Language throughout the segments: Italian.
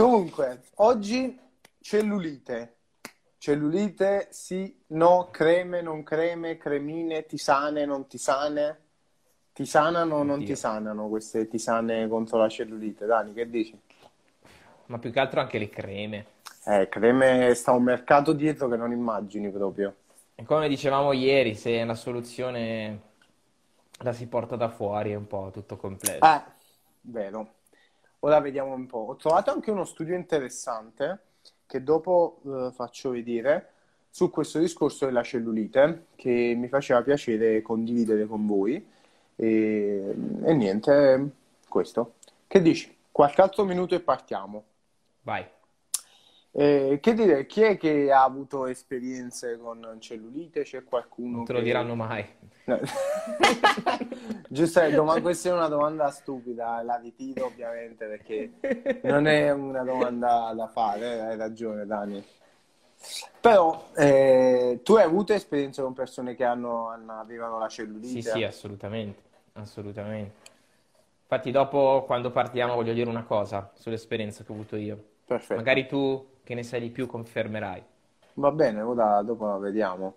Comunque, oggi cellulite. Cellulite, sì, no, creme, non creme, cremine, tisane, non tisane. Ti sanano o non ti sanano queste tisane contro la cellulite? Dani, che dici? Ma più che altro anche le creme. Creme, sta un mercato dietro che non immagini proprio. E come dicevamo ieri, se è una soluzione la si porta da fuori, è un po' tutto completo. Vero. Ora vediamo un po'. Ho trovato anche uno studio interessante, che dopo faccio vedere, su questo discorso della cellulite, che mi faceva piacere condividere con voi. E niente, questo. Che dici? Qualche altro minuto e partiamo. Vai. Che dire, chi è che ha avuto esperienze con cellulite? C'è qualcuno? Non te lo diranno mai. No. Giusto, ma questa è una domanda stupida, la ritiro ovviamente perché non è una domanda da fare, hai ragione Dani. Però tu hai avuto esperienze con persone che avevano la cellulite? Sì, assolutamente, assolutamente. Infatti dopo, quando partiamo, voglio dire una cosa sull'esperienza che ho avuto io. Perfetto. Magari tu, che ne sai di più, confermerai. Va bene, ora dopo la vediamo.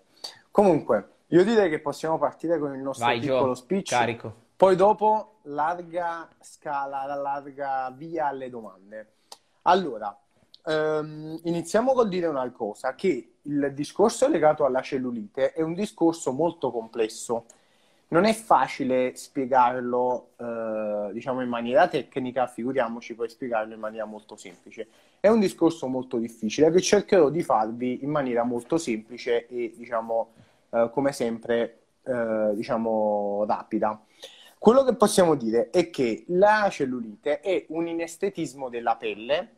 Comunque, io direi che possiamo partire con il nostro piccolo speech. Carico. Poi dopo, larga scala, larga via alle domande. Allora, iniziamo col dire una cosa, che il discorso legato alla cellulite è un discorso molto complesso. Non è facile spiegarlo, diciamo, in maniera tecnica, figuriamoci poi spiegarlo in maniera molto semplice. È un discorso molto difficile che cercherò di farvi in maniera molto semplice e, diciamo, come sempre, diciamo, rapida. Quello che possiamo dire è che la cellulite è un inestetismo della pelle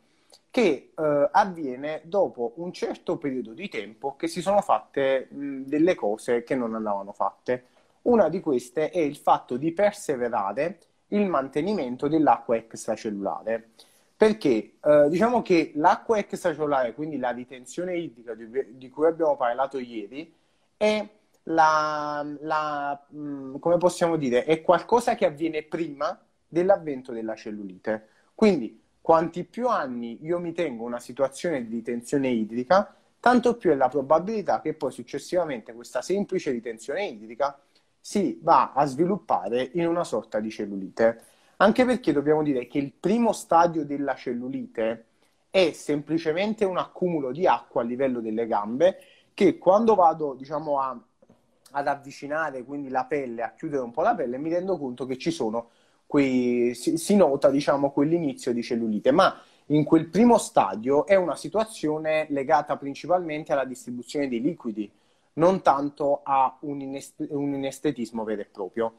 che avviene dopo un certo periodo di tempo che si sono fatte delle cose che non andavano fatte. Una di queste è il fatto di perseverare il mantenimento dell'acqua extracellulare, perché diciamo che l'acqua extracellulare, quindi la ritenzione idrica di cui abbiamo parlato ieri, è come possiamo dire, è qualcosa che avviene prima dell'avvento della cellulite. Quindi quanti più anni io mi tengo una situazione di ritenzione idrica, tanto più è la probabilità che poi successivamente questa semplice ritenzione idrica si va a sviluppare in una sorta di cellulite. Anche perché dobbiamo dire che il primo stadio della cellulite è semplicemente un accumulo di acqua a livello delle gambe che quando vado, diciamo, ad avvicinare quindi la pelle, a chiudere un po' la pelle, mi rendo conto che ci sono si nota, diciamo, quell'inizio di cellulite, ma in quel primo stadio è una situazione legata principalmente alla distribuzione dei liquidi, non tanto a un inestetismo vero e proprio.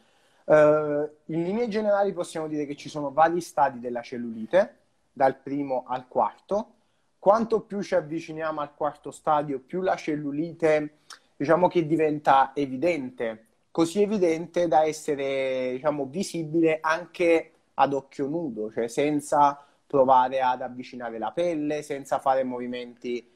In linee generali possiamo dire che ci sono vari stadi della cellulite, dal primo al quarto. Quanto più ci avviciniamo al quarto stadio, più la cellulite, diciamo, che diventa evidente, così evidente da essere, diciamo, visibile anche ad occhio nudo, cioè senza provare ad avvicinare la pelle, senza fare movimenti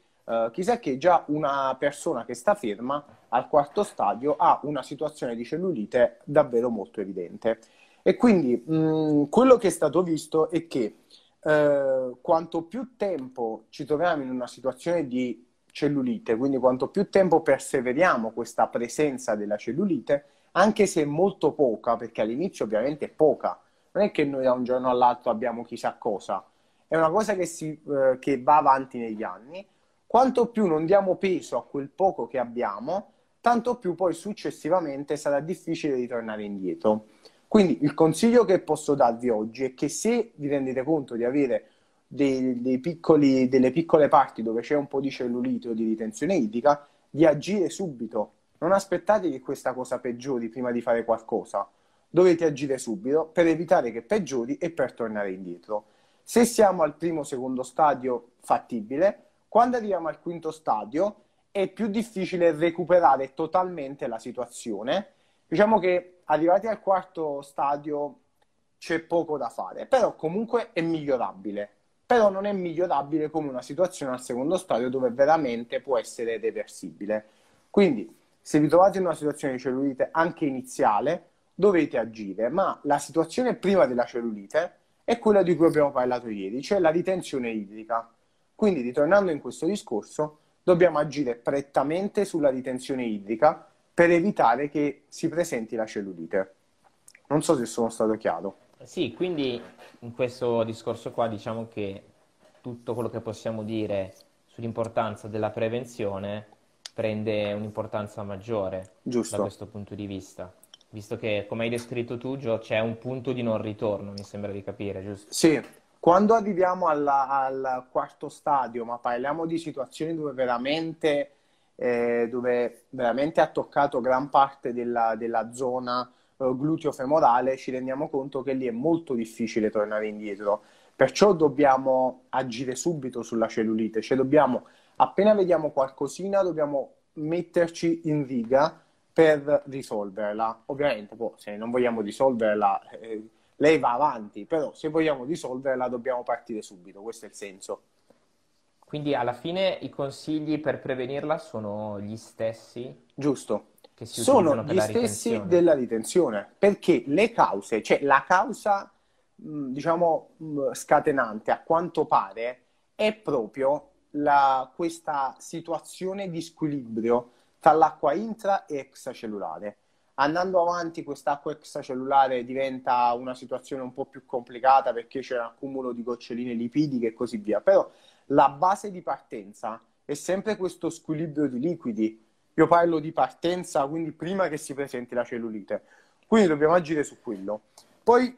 chissà che. Già una persona che sta ferma al quarto stadio ha una situazione di cellulite davvero molto evidente. E quindi quello che è stato visto è che quanto più tempo ci troviamo in una situazione di cellulite, quindi quanto più tempo perseveriamo questa presenza della cellulite, anche se molto poca, perché all'inizio ovviamente è poca, non è che noi da un giorno all'altro abbiamo chissà cosa, è una cosa che va avanti negli anni. Quanto più non diamo peso a quel poco che abbiamo, tanto più poi successivamente sarà difficile ritornare indietro. Quindi il consiglio che posso darvi oggi è che se vi rendete conto di avere delle piccole parti dove c'è un po' di cellulite o di ritenzione idrica, di agire subito. Non aspettate che questa cosa peggiori prima di fare qualcosa. Dovete agire subito per evitare che peggiori e per tornare indietro. Se siamo al primo o secondo stadio, fattibile. Quando arriviamo al quinto stadio è più difficile recuperare totalmente la situazione. Diciamo che arrivati al quarto stadio c'è poco da fare, però comunque è migliorabile. Però non è migliorabile come una situazione al secondo stadio dove veramente può essere reversibile. Quindi, se vi trovate in una situazione di cellulite anche iniziale, dovete agire, ma la situazione prima della cellulite è quella di cui abbiamo parlato ieri, cioè la ritenzione idrica. Quindi, ritornando in questo discorso, dobbiamo agire prettamente sulla ritenzione idrica per evitare che si presenti la cellulite. Non so se sono stato chiaro. Sì, quindi in questo discorso qua diciamo che tutto quello che possiamo dire sull'importanza della prevenzione prende un'importanza maggiore. Giusto. Da questo punto di vista. Visto che, come hai descritto tu, Gio, c'è un punto di non ritorno, mi sembra di capire, giusto? Sì, quando arriviamo al quarto stadio, ma parliamo di situazioni dove veramente ha toccato gran parte della zona gluteo-femorale, ci rendiamo conto che lì è molto difficile tornare indietro. Perciò dobbiamo agire subito sulla cellulite, cioè dobbiamo, appena vediamo qualcosina, dobbiamo metterci in riga per risolverla. Ovviamente poi, se non vogliamo risolverla, lei va avanti, però se vogliamo risolverla dobbiamo partire subito, questo è il senso. Quindi alla fine i consigli per prevenirla sono gli stessi? Giusto, che si sono gli stessi della ritenzione, perché le cause, cioè la causa diciamo scatenante a quanto pare è proprio questa situazione di squilibrio tra l'acqua intra e extracellulare. Andando avanti, quest'acqua extracellulare diventa una situazione un po' più complicata perché c'è un accumulo di goccioline lipidiche e così via. Però la base di partenza è sempre questo squilibrio di liquidi. Io parlo di partenza, quindi prima che si presenti la cellulite. Quindi dobbiamo agire su quello. Poi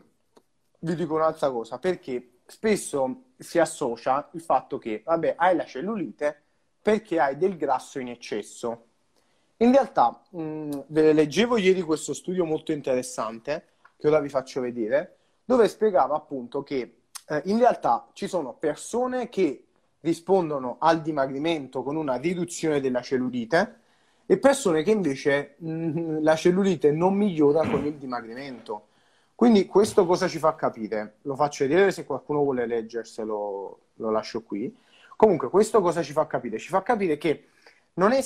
vi dico un'altra cosa, perché spesso si associa il fatto che, vabbè, hai la cellulite perché hai del grasso in eccesso. In realtà, leggevo ieri questo studio molto interessante, che ora vi faccio vedere, dove spiegava appunto che in realtà ci sono persone che rispondono al dimagrimento con una riduzione della cellulite e persone che invece la cellulite non migliora con il dimagrimento. Quindi questo cosa ci fa capire? Lo faccio vedere, se qualcuno vuole leggerselo lo lascio qui. Comunque questo cosa ci fa capire? Ci fa capire che non è...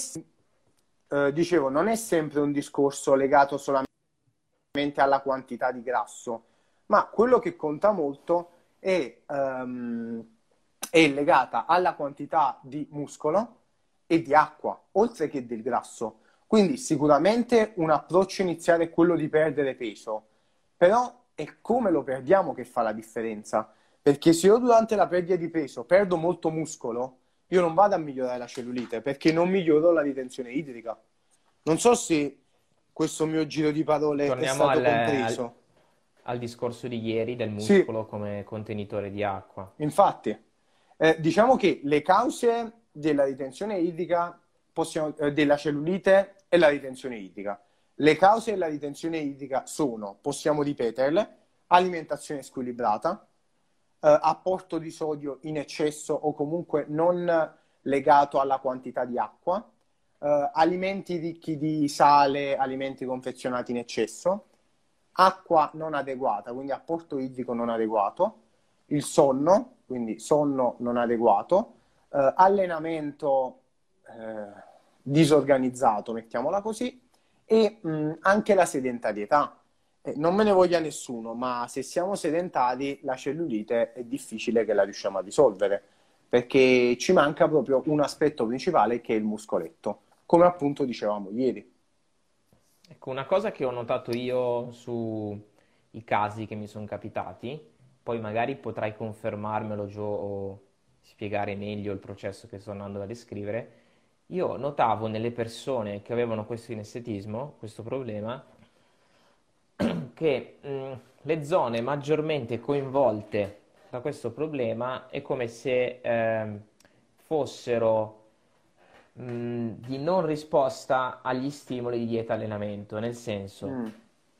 dicevo, non è sempre un discorso legato solamente alla quantità di grasso, ma quello che conta molto è legata alla quantità di muscolo e di acqua, oltre che del grasso. Quindi sicuramente un approccio iniziale è quello di perdere peso, però è come lo perdiamo che fa la differenza, perché se io durante la perdita di peso perdo molto muscolo, io non vado a migliorare la cellulite perché non miglioro la ritenzione idrica. Non so se questo mio giro di parole è stato compreso. Al discorso di ieri del muscolo, sì, come contenitore di acqua. Infatti, diciamo che le cause della ritenzione idrica, della cellulite e la ritenzione idrica. Le cause della ritenzione idrica sono, possiamo ripeterle, alimentazione squilibrata, apporto di sodio in eccesso o comunque non legato alla quantità di acqua, alimenti ricchi di sale, alimenti confezionati in eccesso, acqua non adeguata, quindi apporto idrico non adeguato, il sonno, quindi sonno non adeguato, allenamento disorganizzato, mettiamola così, e anche la sedentarietà. Non me ne voglia nessuno, ma se siamo sedentari la cellulite è difficile che la riusciamo a risolvere, perché ci manca proprio un aspetto principale che è il muscoletto, come appunto dicevamo ieri. Ecco, una cosa che ho notato io sui casi che mi sono capitati, poi magari potrai confermarmelo Gio o spiegare meglio il processo che sto andando a descrivere, io notavo nelle persone che avevano questo inestetismo, questo problema, che le zone maggiormente coinvolte da questo problema è come se fossero di non risposta agli stimoli di dieta allenamento, nel senso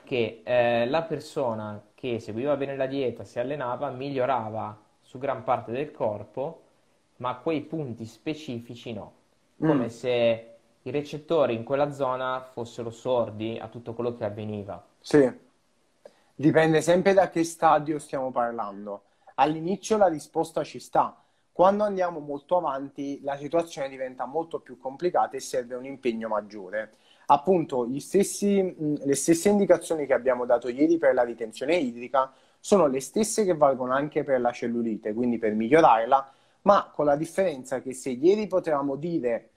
che la persona che seguiva bene la dieta, si allenava, migliorava su gran parte del corpo, ma quei punti specifici no, come se i recettori in quella zona fossero sordi a tutto quello che avveniva. Sì, dipende sempre da che stadio stiamo parlando. All'inizio la risposta ci sta, quando andiamo molto avanti la situazione diventa molto più complicata e serve un impegno maggiore. Appunto, le stesse indicazioni che abbiamo dato ieri per la ritenzione idrica sono le stesse che valgono anche per la cellulite, quindi per migliorarla, ma con la differenza che se ieri potevamo dire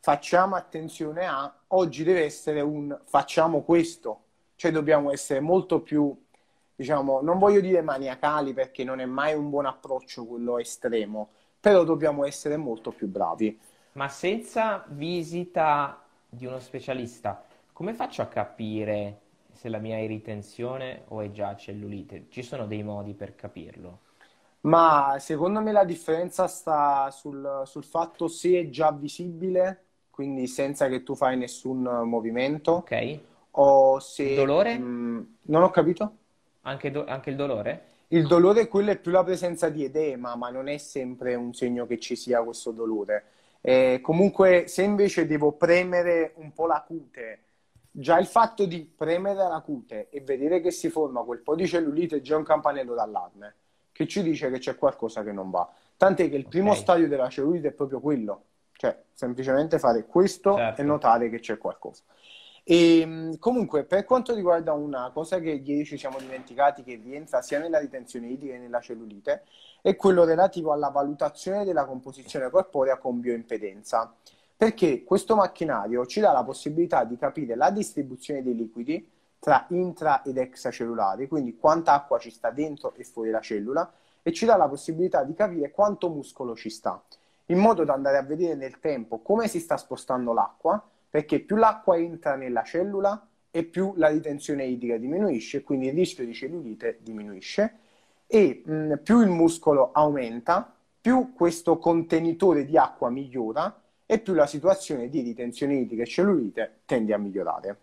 facciamo attenzione a, oggi deve essere un facciamo questo, cioè dobbiamo essere molto più, diciamo, non voglio dire maniacali perché non è mai un buon approccio quello estremo, però dobbiamo essere molto più bravi. Ma senza visita di uno specialista, come faccio a capire se la mia è ritenzione o è già cellulite? Ci sono dei modi per capirlo? Ma secondo me la differenza sta sul fatto se è già visibile, quindi senza che tu fai nessun movimento. Ok. O se... Il dolore? Non ho capito. Anche il dolore? Il dolore, quello è più la presenza di edema, ma non è sempre un segno che ci sia questo dolore. Comunque, se invece devo premere un po' la cute, già il fatto di premere la cute e vedere che si forma quel po' di cellulite è già un campanello d'allarme, che ci dice che c'è qualcosa che non va. Tant'è che il primo stadio della cellulite è proprio quello, cioè semplicemente fare questo e notare che c'è qualcosa. E comunque, per quanto riguarda una cosa che ieri ci siamo dimenticati, che rientra sia nella ritenzione idrica che nella cellulite, è quello relativo alla valutazione della composizione corporea con bioimpedenza, perché questo macchinario ci dà la possibilità di capire la distribuzione dei liquidi tra intra ed extracellulari, quindi quanta acqua ci sta dentro e fuori la cellula, e ci dà la possibilità di capire quanto muscolo ci sta, in modo da andare a vedere nel tempo come si sta spostando l'acqua, perché più l'acqua entra nella cellula e più la ritenzione idrica diminuisce, quindi il rischio di cellulite diminuisce, e più il muscolo aumenta, più questo contenitore di acqua migliora e più la situazione di ritenzione idrica e cellulite tende a migliorare.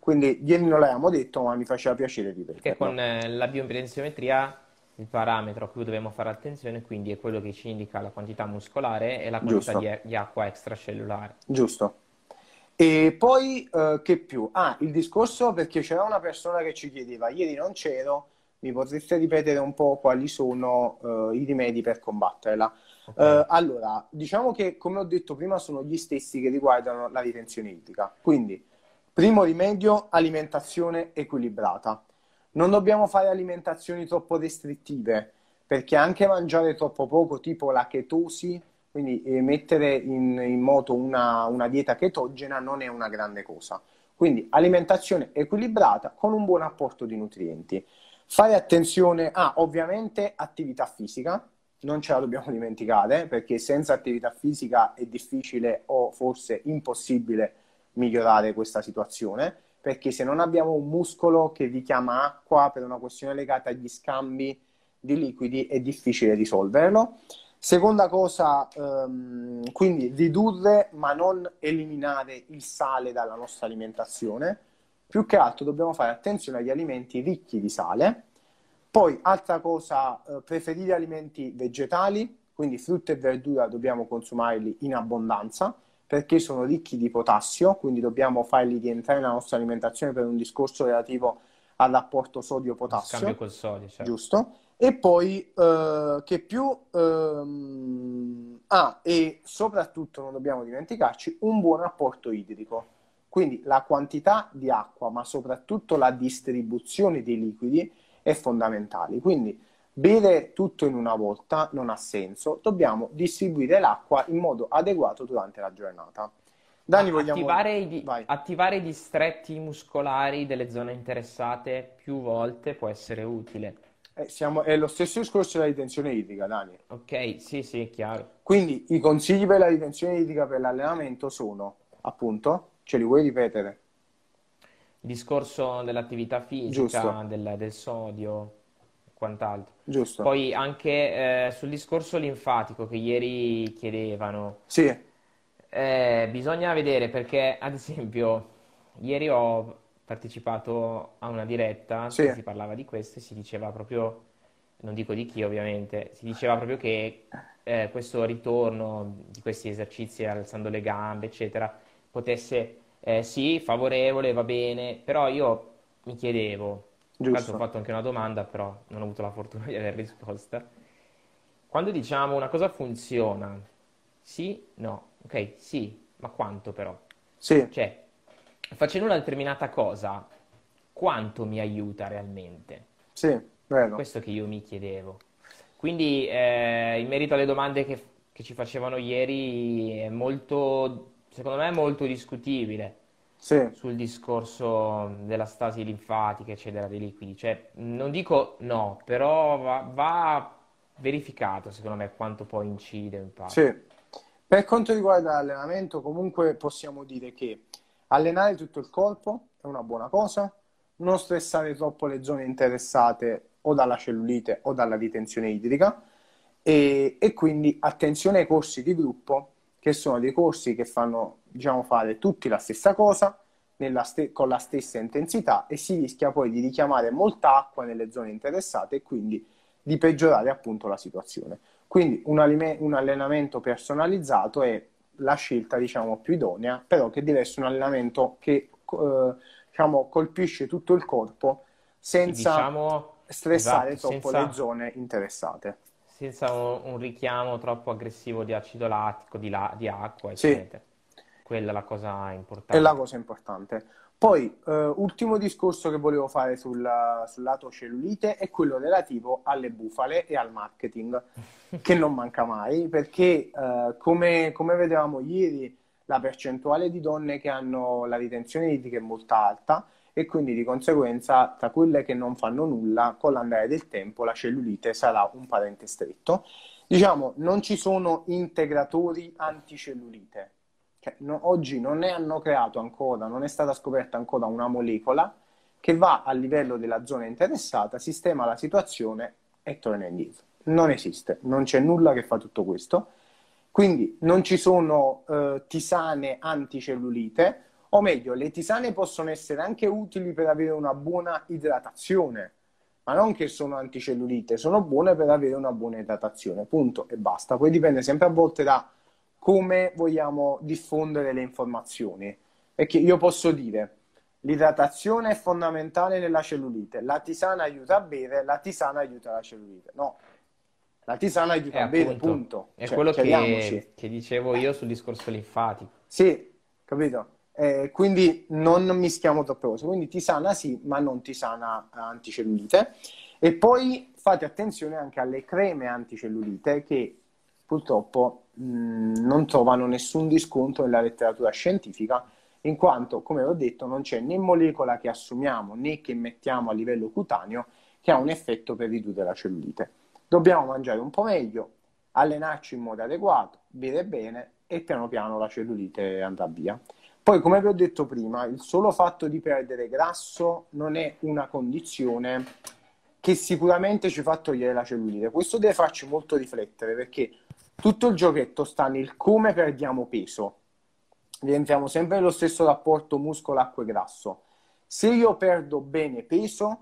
Quindi ieri non l'avevamo detto, ma mi faceva piacere ripeterlo. Perché con la bioimpedenziometria il parametro a cui dobbiamo fare attenzione quindi è quello che ci indica la quantità muscolare e la quantità di acqua extracellulare. Giusto. E poi che più? Ah, il discorso, perché c'era una persona che ci chiedeva, ieri non c'ero, mi potreste ripetere un po' quali sono i rimedi per combatterla? Okay. Allora, diciamo che, come ho detto prima, sono gli stessi che riguardano la ritenzione idrica. Quindi, primo rimedio, alimentazione equilibrata. Non dobbiamo fare alimentazioni troppo restrittive, perché anche mangiare troppo poco, tipo la chetosi, quindi mettere in moto una dieta chetogena non è una grande cosa. Quindi alimentazione equilibrata con un buon apporto di nutrienti. Fare attenzione a, ovviamente, attività fisica, non ce la dobbiamo dimenticare, perché senza attività fisica è difficile o forse impossibile migliorare questa situazione, perché se non abbiamo un muscolo che richiama acqua per una questione legata agli scambi di liquidi è difficile risolverlo. Seconda cosa, quindi ridurre ma non eliminare il sale dalla nostra alimentazione. Più che altro dobbiamo fare attenzione agli alimenti ricchi di sale. Poi, altra cosa, preferire alimenti vegetali, quindi frutta e verdura dobbiamo consumarli in abbondanza, perché sono ricchi di potassio, quindi dobbiamo farli rientrare nella nostra alimentazione per un discorso relativo al rapporto sodio-potassio. Scambio col sodio, certo. Giusto. E poi, che più? E soprattutto non dobbiamo dimenticarci un buon apporto idrico. Quindi la quantità di acqua, ma soprattutto la distribuzione dei liquidi è fondamentale. Quindi bere tutto in una volta non ha senso, dobbiamo distribuire l'acqua in modo adeguato durante la giornata. Dani, vogliamo attivare i distretti muscolari delle zone interessate più volte può essere utile. È lo stesso discorso della ritenzione idrica, Dani. Ok, sì, è chiaro. Quindi i consigli per la ritenzione idrica per l'allenamento sono, appunto, ce li vuoi ripetere? Il discorso dell'attività fisica, del sodio, quant'altro. Giusto. Poi anche sul discorso linfatico che ieri chiedevano. Sì. Bisogna vedere, perché ad esempio ieri ho partecipato a una diretta, sì, si parlava di questo e si diceva proprio, non dico di chi ovviamente, si diceva proprio che questo ritorno di questi esercizi alzando le gambe eccetera potesse, sì, favorevole, va bene, però io mi chiedevo, giusto, ho fatto anche una domanda però non ho avuto la fortuna di avere risposta, quando diciamo una cosa funziona, sì, no, ok, sì, ma quanto però? Sì. Cioè, facendo una determinata cosa, quanto mi aiuta realmente? Sì. Vero. Questo che io mi chiedevo. Quindi in merito alle domande che ci facevano ieri, è molto, secondo me è molto discutibile, sì, sul discorso della stasi linfatica, eccetera, dei liquidi. Cioè, non dico no, però va verificato, secondo me, quanto poi incide in parte. Sì. Per quanto riguarda l'allenamento, comunque possiamo dire che allenare tutto il corpo è una buona cosa, non stressare troppo le zone interessate o dalla cellulite o dalla ritenzione idrica, e quindi attenzione ai corsi di gruppo, che sono dei corsi che fanno, diciamo, fare tutti la stessa cosa con la stessa intensità, e si rischia poi di richiamare molta acqua nelle zone interessate e quindi di peggiorare appunto la situazione. Quindi un allenamento personalizzato è la scelta, diciamo, più idonea, però che deve essere un allenamento che diciamo, colpisce tutto il corpo senza, diciamo, stressare, esatto, troppo senza, le zone interessate. Senza un richiamo troppo aggressivo di acido lattico, di acqua, eccetera. Sì. Quella è la cosa importante. È la cosa importante. Poi, ultimo discorso che volevo fare sul lato cellulite è quello relativo alle bufale e al marketing, che non manca mai, perché come vedevamo ieri, la percentuale di donne che hanno la ritenzione idrica è molto alta, e quindi di conseguenza tra quelle che non fanno nulla, con l'andare del tempo la cellulite sarà un parente stretto. Diciamo, non ci sono integratori anticellulite. Cioè, oggi non ne hanno creato ancora, non è stata scoperta ancora una molecola che va a livello della zona interessata, sistema la situazione e torna indietro. Non esiste, non c'è nulla che fa tutto questo. Quindi non ci sono tisane anticellulite, o meglio, le tisane possono essere anche utili per avere una buona idratazione, ma non che sono anticellulite, sono buone per avere una buona idratazione, punto e basta. Poi dipende sempre a volte da come vogliamo diffondere le informazioni. Perché io posso dire, l'idratazione è fondamentale nella cellulite, la tisana aiuta a bere, la tisana aiuta la cellulite. No, la tisana aiuta a bere, punto. È cioè, quello che dicevo io sul discorso linfatico. Sì, capito? Quindi non mischiamo troppe cose. Quindi tisana sì, ma non tisana anticellulite. E poi fate attenzione anche alle creme anticellulite, che purtroppo non trovano nessun riscontro nella letteratura scientifica, in quanto, come ho detto, non c'è né molecola che assumiamo né che mettiamo a livello cutaneo che ha un effetto per ridurre la cellulite. Dobbiamo mangiare un po' meglio, allenarci in modo adeguato, bere bene, e piano piano la cellulite andrà via. Poi, come vi ho detto prima, il solo fatto di perdere grasso non è una condizione che sicuramente ci fa togliere la cellulite. Questo deve farci molto riflettere, perché tutto il giochetto sta nel come perdiamo peso. Rientriamo sempre nello stesso rapporto muscolo-acqua-grasso. Se io perdo bene peso,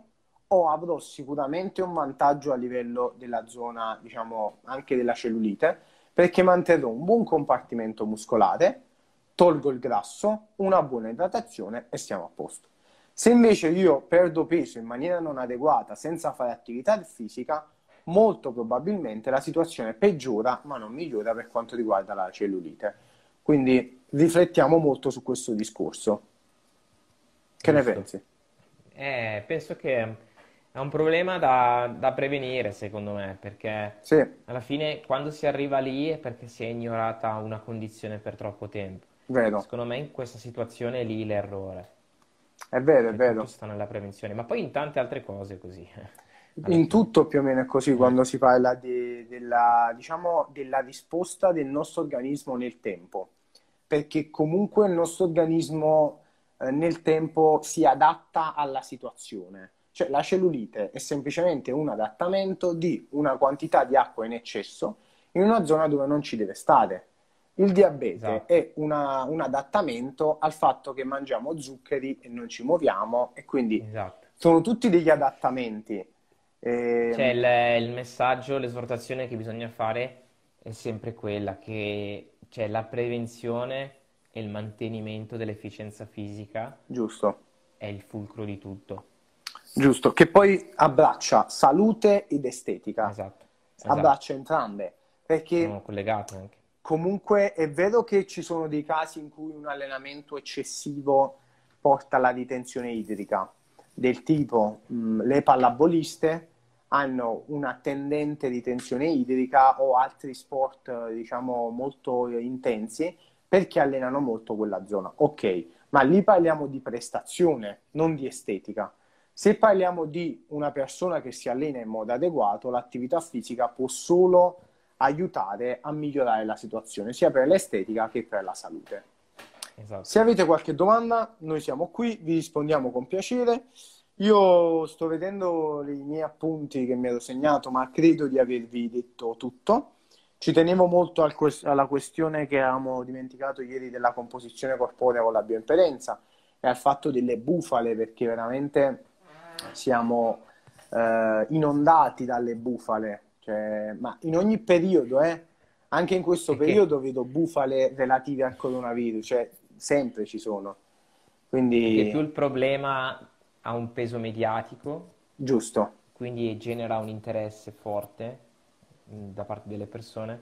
avrò sicuramente un vantaggio a livello della zona, diciamo, anche della cellulite, perché manterrò un buon compartimento muscolare, tolgo il grasso, una buona idratazione e siamo a posto. Se invece io perdo peso in maniera non adeguata, senza fare attività fisica, molto probabilmente la situazione peggiora ma non migliora per quanto riguarda la cellulite. Quindi riflettiamo molto su questo discorso. Che ne pensi? Penso che è un problema da prevenire, secondo me, perché sì, alla fine quando si arriva lì è perché si è ignorata una condizione per troppo tempo. Vero. Secondo me in questa situazione è lì l'errore. È vero, perché è vero. Tutto sta nella prevenzione, ma poi in tante altre cose così. In tutto più o meno è così quando si parla della risposta del nostro organismo nel tempo, perché comunque il nostro organismo nel tempo si adatta alla situazione. Cioè la cellulite è semplicemente un adattamento di una quantità di acqua in eccesso in una zona dove non ci deve stare. Il diabete, esatto, è un adattamento al fatto che mangiamo zuccheri e non ci muoviamo, e quindi, esatto, sono tutti degli adattamenti. Cioè il messaggio, l'esortazione che bisogna fare è sempre quella che c'è la prevenzione e il mantenimento dell'efficienza fisica. Giusto. È il fulcro di tutto. Giusto, che poi abbraccia salute ed estetica. Esatto, esatto. Abbraccia entrambe, perché sono collegate anche. Comunque è vero che ci sono dei casi in cui un allenamento eccessivo porta alla ritenzione idrica, del tipo le pallavoliste hanno una tendente di tensione idrica o altri sport, diciamo, molto intensi, perché allenano molto quella zona. Ok, ma lì parliamo di prestazione, non di estetica. Se parliamo di una persona che si allena in modo adeguato, l'attività fisica può solo aiutare a migliorare la situazione, sia per l'estetica che per la salute. Esatto. Se avete qualche domanda, noi siamo qui, vi rispondiamo con piacere. Io sto vedendo i miei appunti che mi ero segnato, ma credo di avervi detto tutto. Ci tenevo molto alla questione che avevamo dimenticato ieri della composizione corporea con la bioimpedenza e al fatto delle bufale, perché veramente siamo inondati dalle bufale, cioè, ma in ogni periodo, anche in questo periodo vedo bufale relative al coronavirus, cioè sempre ci sono. Quindi... Perché più il problema ha un peso mediatico, giusto, quindi genera un interesse forte da parte delle persone,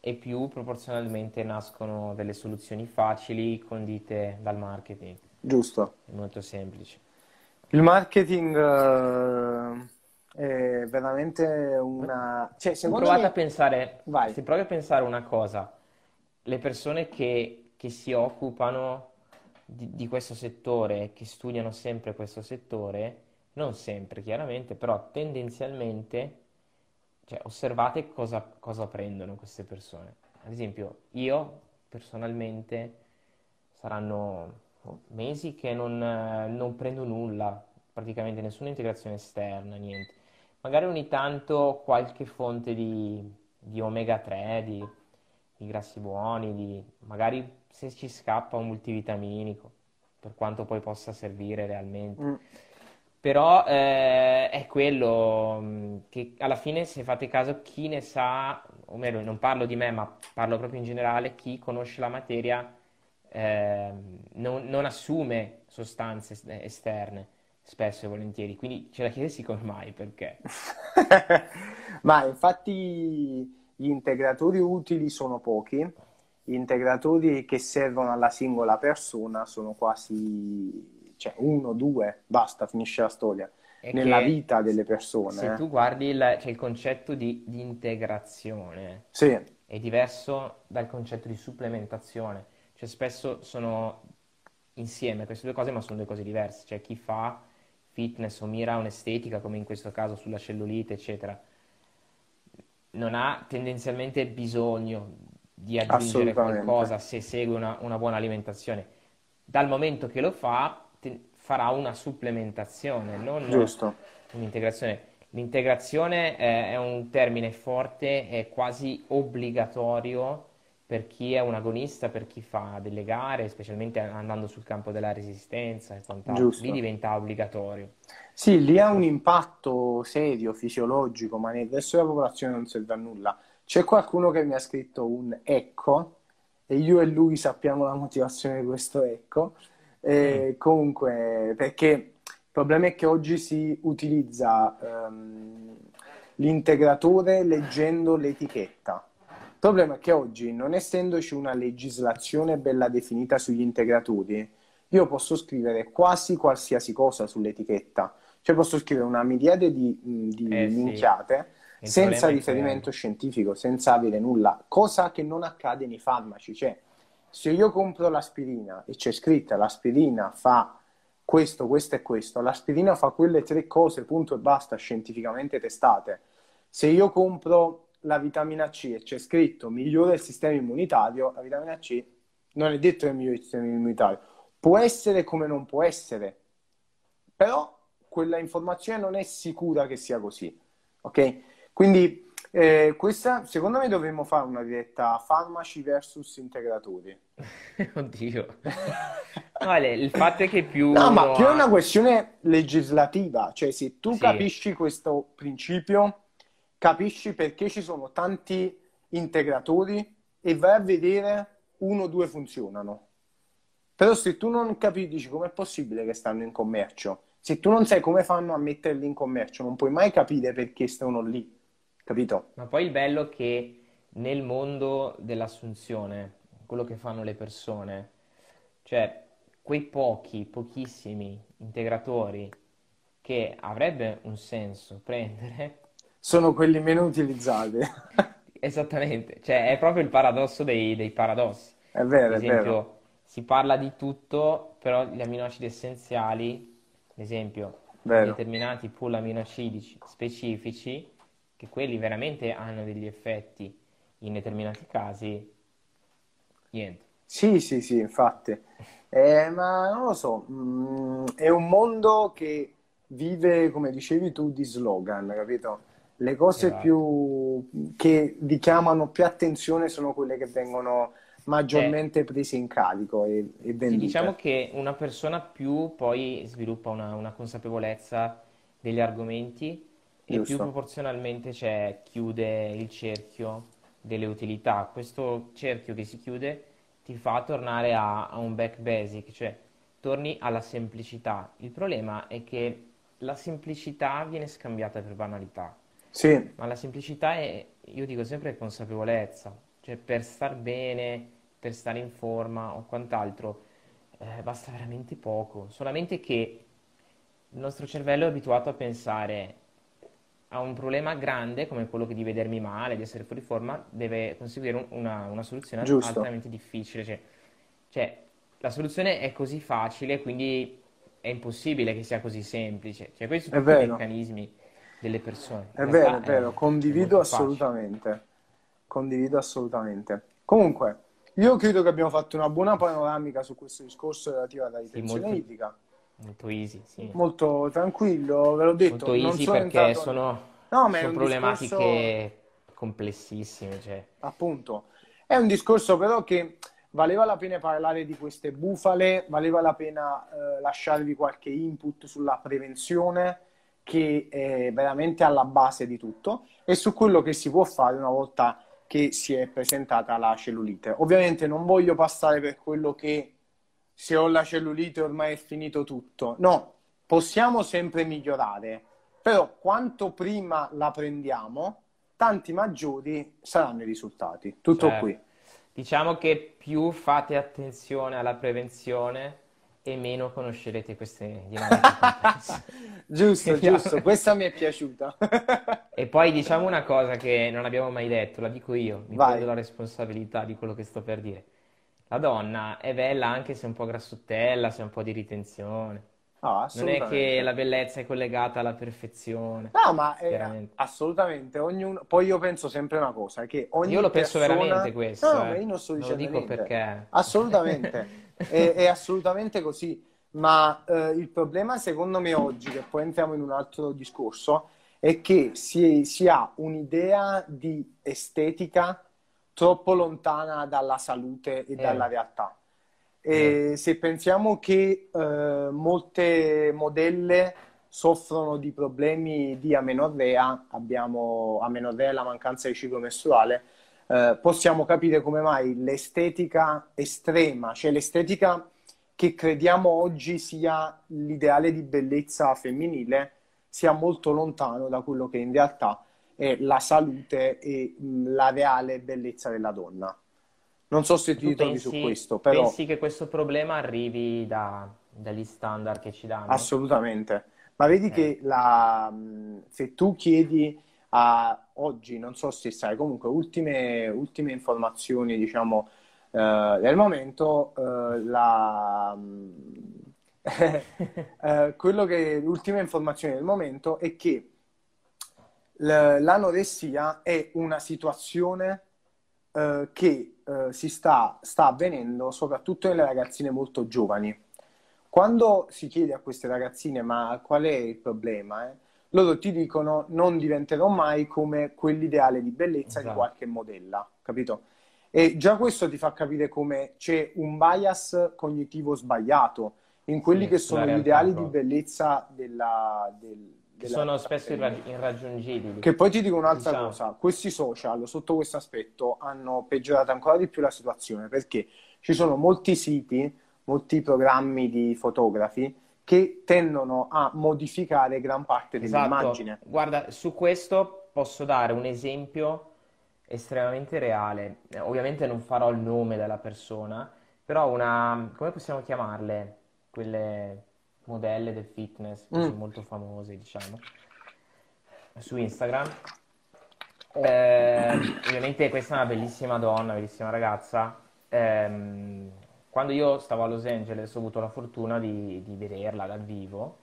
e più proporzionalmente nascono delle soluzioni facili condite dal marketing. Giusto. È molto semplice. Il marketing è veramente una... Cioè, se provi a pensare una cosa, le persone che si occupano di questo settore, che studiano sempre questo settore, non sempre chiaramente, però tendenzialmente, cioè, osservate cosa prendono queste persone. Ad esempio, io personalmente saranno mesi che non prendo nulla, praticamente nessuna integrazione esterna, niente. Magari ogni tanto qualche fonte di omega 3, di grassi buoni, magari se ci scappa un multivitaminico, per quanto poi possa servire realmente. Però è quello che alla fine, se fate caso, chi ne sa, o meglio, non parlo di me, ma parlo proprio in generale, chi conosce la materia non assume sostanze esterne spesso e volentieri, quindi ce la chiedersi come mai, perché ma infatti gli integratori utili sono pochi, gli integratori che servono alla singola persona sono quasi, cioè, uno, due, basta, finisce la storia nella vita delle persone. Se tu guardi il concetto di integrazione, sì, è diverso dal concetto di supplementazione. Cioè, spesso sono insieme queste due cose, ma sono due cose diverse. Cioè, chi fa fitness o mira un'estetica, come in questo caso sulla cellulite, eccetera, non ha tendenzialmente bisogno di aggiungere qualcosa se segue una buona alimentazione. Dal momento che lo fa, farà una supplementazione, non un'integrazione. L'integrazione è un termine forte, è quasi obbligatorio per chi è un agonista, per chi fa delle gare, specialmente andando sul campo della resistenza e quant'altro. Giusto. Lì diventa obbligatorio. Sì, lì ha un impatto serio, fisiologico, ma nel resto della popolazione non serve a nulla. C'è qualcuno che mi ha scritto un ecco, e io e lui sappiamo la motivazione di questo ecco. Comunque, perché il problema è che oggi si utilizza l'integratore leggendo l'etichetta. Il problema è che oggi, non essendoci una legislazione bella definita sugli integratori, io posso scrivere quasi qualsiasi cosa sull'etichetta. Cioè, posso scrivere una miriade di minchiate, sì, senza riferimento scientifico, senza avere nulla, cosa che non accade nei farmaci. Cioè, se io compro l'aspirina e c'è scritta l'aspirina fa questo, questo e questo, l'aspirina fa quelle tre cose, punto e basta, scientificamente testate. Se io compro la vitamina C e c'è scritto migliora il sistema immunitario, la vitamina C non è detto che migliori il sistema immunitario, può essere come non può essere, però quella informazione non è sicura che sia così, ok? Quindi questa, secondo me, dovremmo fare una diretta farmaci versus integratori. Oddio. Vale, il fatto è che più... No, ma più è una questione legislativa, cioè se tu capisci questo principio, capisci perché ci sono tanti integratori e vai a vedere uno o due funzionano. Però se tu non capisci com'è possibile che stanno in commercio, se tu non sai come fanno a metterli in commercio, non puoi mai capire perché stanno lì, capito? Ma poi il bello è che nel mondo dell'assunzione, quello che fanno le persone, cioè quei pochissimi integratori che avrebbe un senso prendere, sono quelli meno utilizzati. Esattamente, cioè è proprio il paradosso dei paradossi. È vero, ad esempio, è vero. Si parla di tutto, però gli aminoacidi essenziali, ad esempio, determinati pool aminoacidi specifici, che quelli veramente hanno degli effetti in determinati casi, niente. Sì, infatti. Ma non lo so, è un mondo che vive, come dicevi tu, di slogan, capito? Le cose che richiamano più attenzione sono quelle che vengono maggiormente prese in carico e vendute. Sì, diciamo che una persona più poi sviluppa una consapevolezza degli argomenti. Giusto. E più proporzionalmente chiude il cerchio delle utilità. Questo cerchio che si chiude ti fa tornare a un back basic, cioè torni alla semplicità. Il problema è che la semplicità viene scambiata per banalità. Sì. Ma la semplicità è, io dico sempre, consapevolezza. Cioè per star bene, per stare in forma o quant'altro, basta veramente poco. Solamente che il nostro cervello è abituato a pensare a un problema grande come quello di vedermi male, di essere fuori forma, deve conseguire una soluzione altamente difficile. Cioè la soluzione è così facile, quindi è impossibile che sia così semplice. Cioè questi sono tutti i meccanismi delle persone. È vero, condivido assolutamente. Comunque, io credo che abbiamo fatto una buona panoramica su questo discorso relativo alla ritenzione idrica. Molto easy, sì. Molto tranquillo, ve l'ho detto. Molto easy perché sono problematiche complessissime. Cioè. Appunto. È un discorso però che valeva la pena parlare di queste bufale, valeva la pena lasciarvi qualche input sulla prevenzione, che è veramente alla base di tutto, e su quello che si può fare una volta che si è presentata la cellulite. Ovviamente non voglio passare per quello che se ho la cellulite ormai è finito tutto. No, possiamo sempre migliorare, però quanto prima la prendiamo, tanti maggiori saranno i risultati. Tutto qui. Diciamo che più fate attenzione alla prevenzione e meno conoscerete queste dinamiche. Giusto, questa mi è piaciuta. E poi diciamo una cosa che non abbiamo mai detto, la dico io, mi prendo la responsabilità di quello che sto per dire. La donna è bella anche se è un po' grassottella, se è un po' di ritenzione. Non è che la bellezza è collegata alla perfezione. No, ma assolutamente. Poi io penso sempre una cosa, che ogni io lo penso veramente questo. No, ma io non sto dicendo niente. Lo dico perché... Assolutamente. è assolutamente così. Ma il problema, secondo me, oggi, che poi entriamo in un altro discorso, è che si ha un'idea di estetica troppo lontana dalla salute e dalla realtà. E se pensiamo che molte modelle soffrono di problemi di amenorrea, la mancanza di ciclo mestruale, possiamo capire come mai l'estetica estrema, cioè l'estetica che crediamo oggi sia l'ideale di bellezza femminile, sia molto lontano da quello che in realtà è la salute e la reale bellezza della donna. Non so se ti ritrovi su questo, però... Pensi che questo problema arrivi dagli standard che ci danno? Assolutamente. Ma vedi che se tu chiedi a oggi, non so se sai, comunque ultime informazioni, diciamo, del momento, l'ultima informazione del momento è che l'anoressia è una situazione che sta avvenendo soprattutto nelle ragazzine molto giovani. Quando si chiede a queste ragazzine ma qual è il problema, loro ti dicono non diventerò mai come quell'ideale di bellezza di qualche modella, capito? E già questo ti fa capire come c'è un bias cognitivo sbagliato in quelli che sono gli ideali di bellezza che sono spesso irraggiungibili. Che poi ti dico un'altra cosa, questi social sotto questo aspetto hanno peggiorato ancora di più la situazione, perché ci sono molti siti, molti programmi di fotografi che tendono a modificare gran parte dell'immagine. Guarda, su questo posso dare un esempio estremamente reale. Ovviamente non farò il nome della persona, però come possiamo chiamarle? Quelle modelle del fitness, che sono molto famose, diciamo, su Instagram, Ovviamente questa è una bellissima donna, bellissima ragazza. Quando io stavo a Los Angeles ho avuto la fortuna di vederla dal vivo,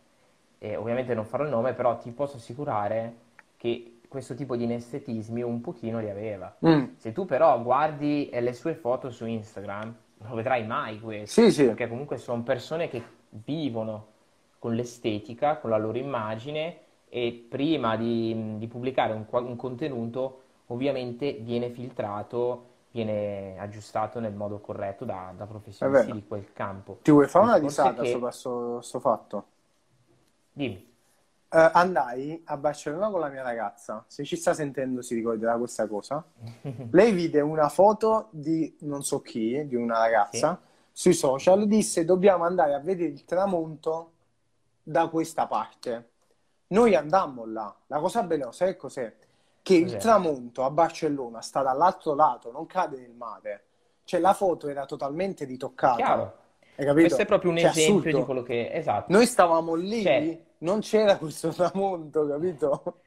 e ovviamente non farò il nome, però ti posso assicurare che questo tipo di inestetismi un pochino li aveva. Se tu però guardi le sue foto su Instagram non vedrai mai questo, sì, sì, perché comunque sono persone che vivono con l'estetica, con la loro immagine, e prima di pubblicare un contenuto ovviamente viene filtrato, viene aggiustato nel modo corretto da professionisti di quel campo. Ti vuoi fare una risata sopra questo fatto? Dimmi. Andai a Barcellona con la mia ragazza, se ci sta sentendo si ricorderà questa cosa. Lei vide una foto di non so chi, di una ragazza, sì, sui social, disse dobbiamo andare a vedere il tramonto da questa parte. Noi andammo là, la cosa bella, sai cos'è? Che il tramonto a Barcellona sta dall'altro lato, non cade nel mare. Cioè la foto era totalmente ritoccata. Chiaro. Hai capito? Questo è proprio un esempio assurdo di quello che... Esatto. Noi stavamo lì, non c'era questo tramonto, capito?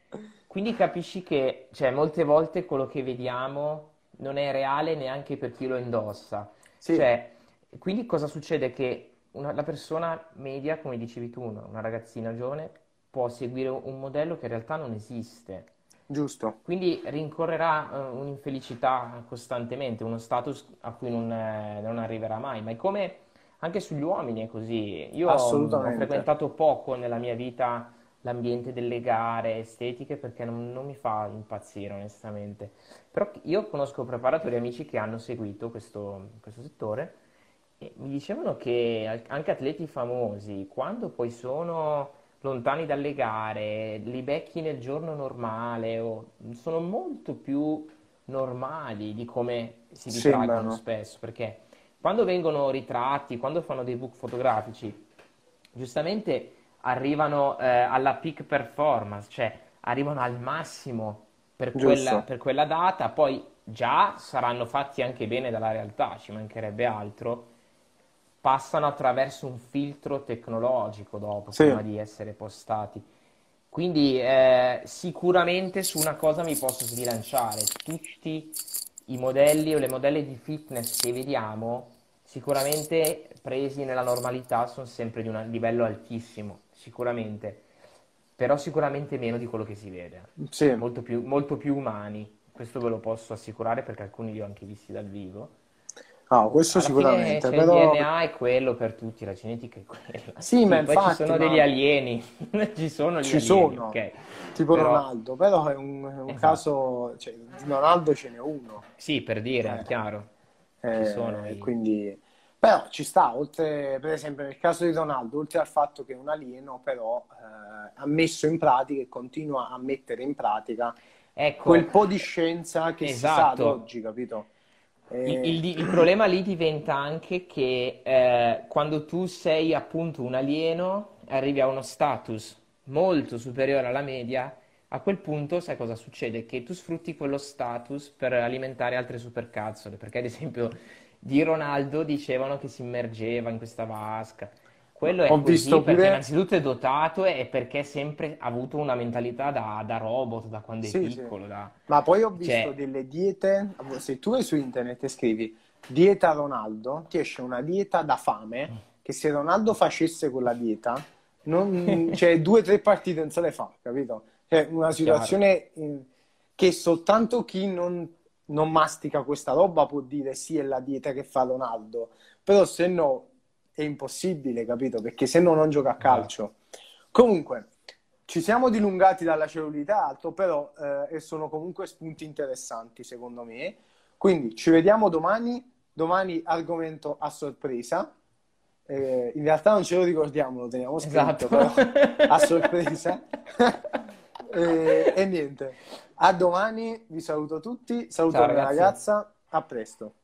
Quindi capisci che molte volte quello che vediamo non è reale neanche per chi lo indossa. Sì. Cioè, quindi cosa succede? Che la persona media, come dicevi tu, una ragazzina giovane, può seguire un modello che in realtà non esiste. Giusto. Quindi rincorrerà un'infelicità costantemente, uno status a cui non arriverà mai. Ma è come anche sugli uomini è così. Io ho frequentato poco nella mia vita l'ambiente delle gare estetiche perché non mi fa impazzire onestamente. Però io conosco preparatori amici che hanno seguito questo settore e mi dicevano che anche atleti famosi, quando poi sono lontani dalle gare, li becchi nel giorno normale, sono molto più normali di come si ritraggono spesso, perché quando vengono ritratti, quando fanno dei book fotografici, giustamente arrivano alla peak performance, cioè arrivano al massimo per quella data, poi già saranno fatti anche bene dalla realtà, ci mancherebbe altro. Passano attraverso un filtro tecnologico dopo, prima di essere postati. Quindi sicuramente su una cosa mi posso sbilanciare. Tutti i modelli o le modelle di fitness che vediamo, sicuramente presi nella normalità, sono sempre di un livello altissimo, sicuramente. Però sicuramente meno di quello che si vede. Sì. Molto più umani, questo ve lo posso assicurare perché alcuni li ho anche visti dal vivo. Ah, questo sicuramente, però... Il DNA è quello per tutti, la genetica è quella. Sì, ma poi infatti, ci sono degli alieni, ci sono gli alieni, okay. Tipo però... Ronaldo, però è un caso, cioè, di Ronaldo ce n'è uno. Sì, per dire, è chiaro. Ci sono quindi... Però ci sta, oltre, per esempio nel caso di Ronaldo, oltre al fatto che è un alieno, però ha messo in pratica e continua a mettere in pratica quel po' di scienza che si sa ad oggi, capito? Il problema lì diventa anche che quando tu sei appunto un alieno arrivi a uno status molto superiore alla media, a quel punto sai cosa succede? Che tu sfrutti quello status per alimentare altre supercazzole, perché ad esempio di Ronaldo dicevano che si immergeva in questa vasca. Quello è così perché innanzitutto è dotato e perché è sempre avuto una mentalità da robot, da quando è piccolo. Sì. Ma poi ho visto delle diete, se tu vai su internet e scrivi dieta Ronaldo, ti esce una dieta da fame, che se Ronaldo facesse quella dieta, due o tre partite non se le fa, capito? Cioè una situazione che soltanto chi non mastica questa roba può dire sì, è la dieta che fa Ronaldo, però se no... è impossibile, capito? Perché se no non gioca a calcio. Comunque, ci siamo dilungati dalla cellulite alto, però sono comunque spunti interessanti, secondo me. Quindi, ci vediamo domani. Domani argomento a sorpresa. In realtà non ce lo ricordiamo, lo teniamo scritto, però a sorpresa. E niente. A domani, vi saluto tutti. Saluto la ragazza. A presto.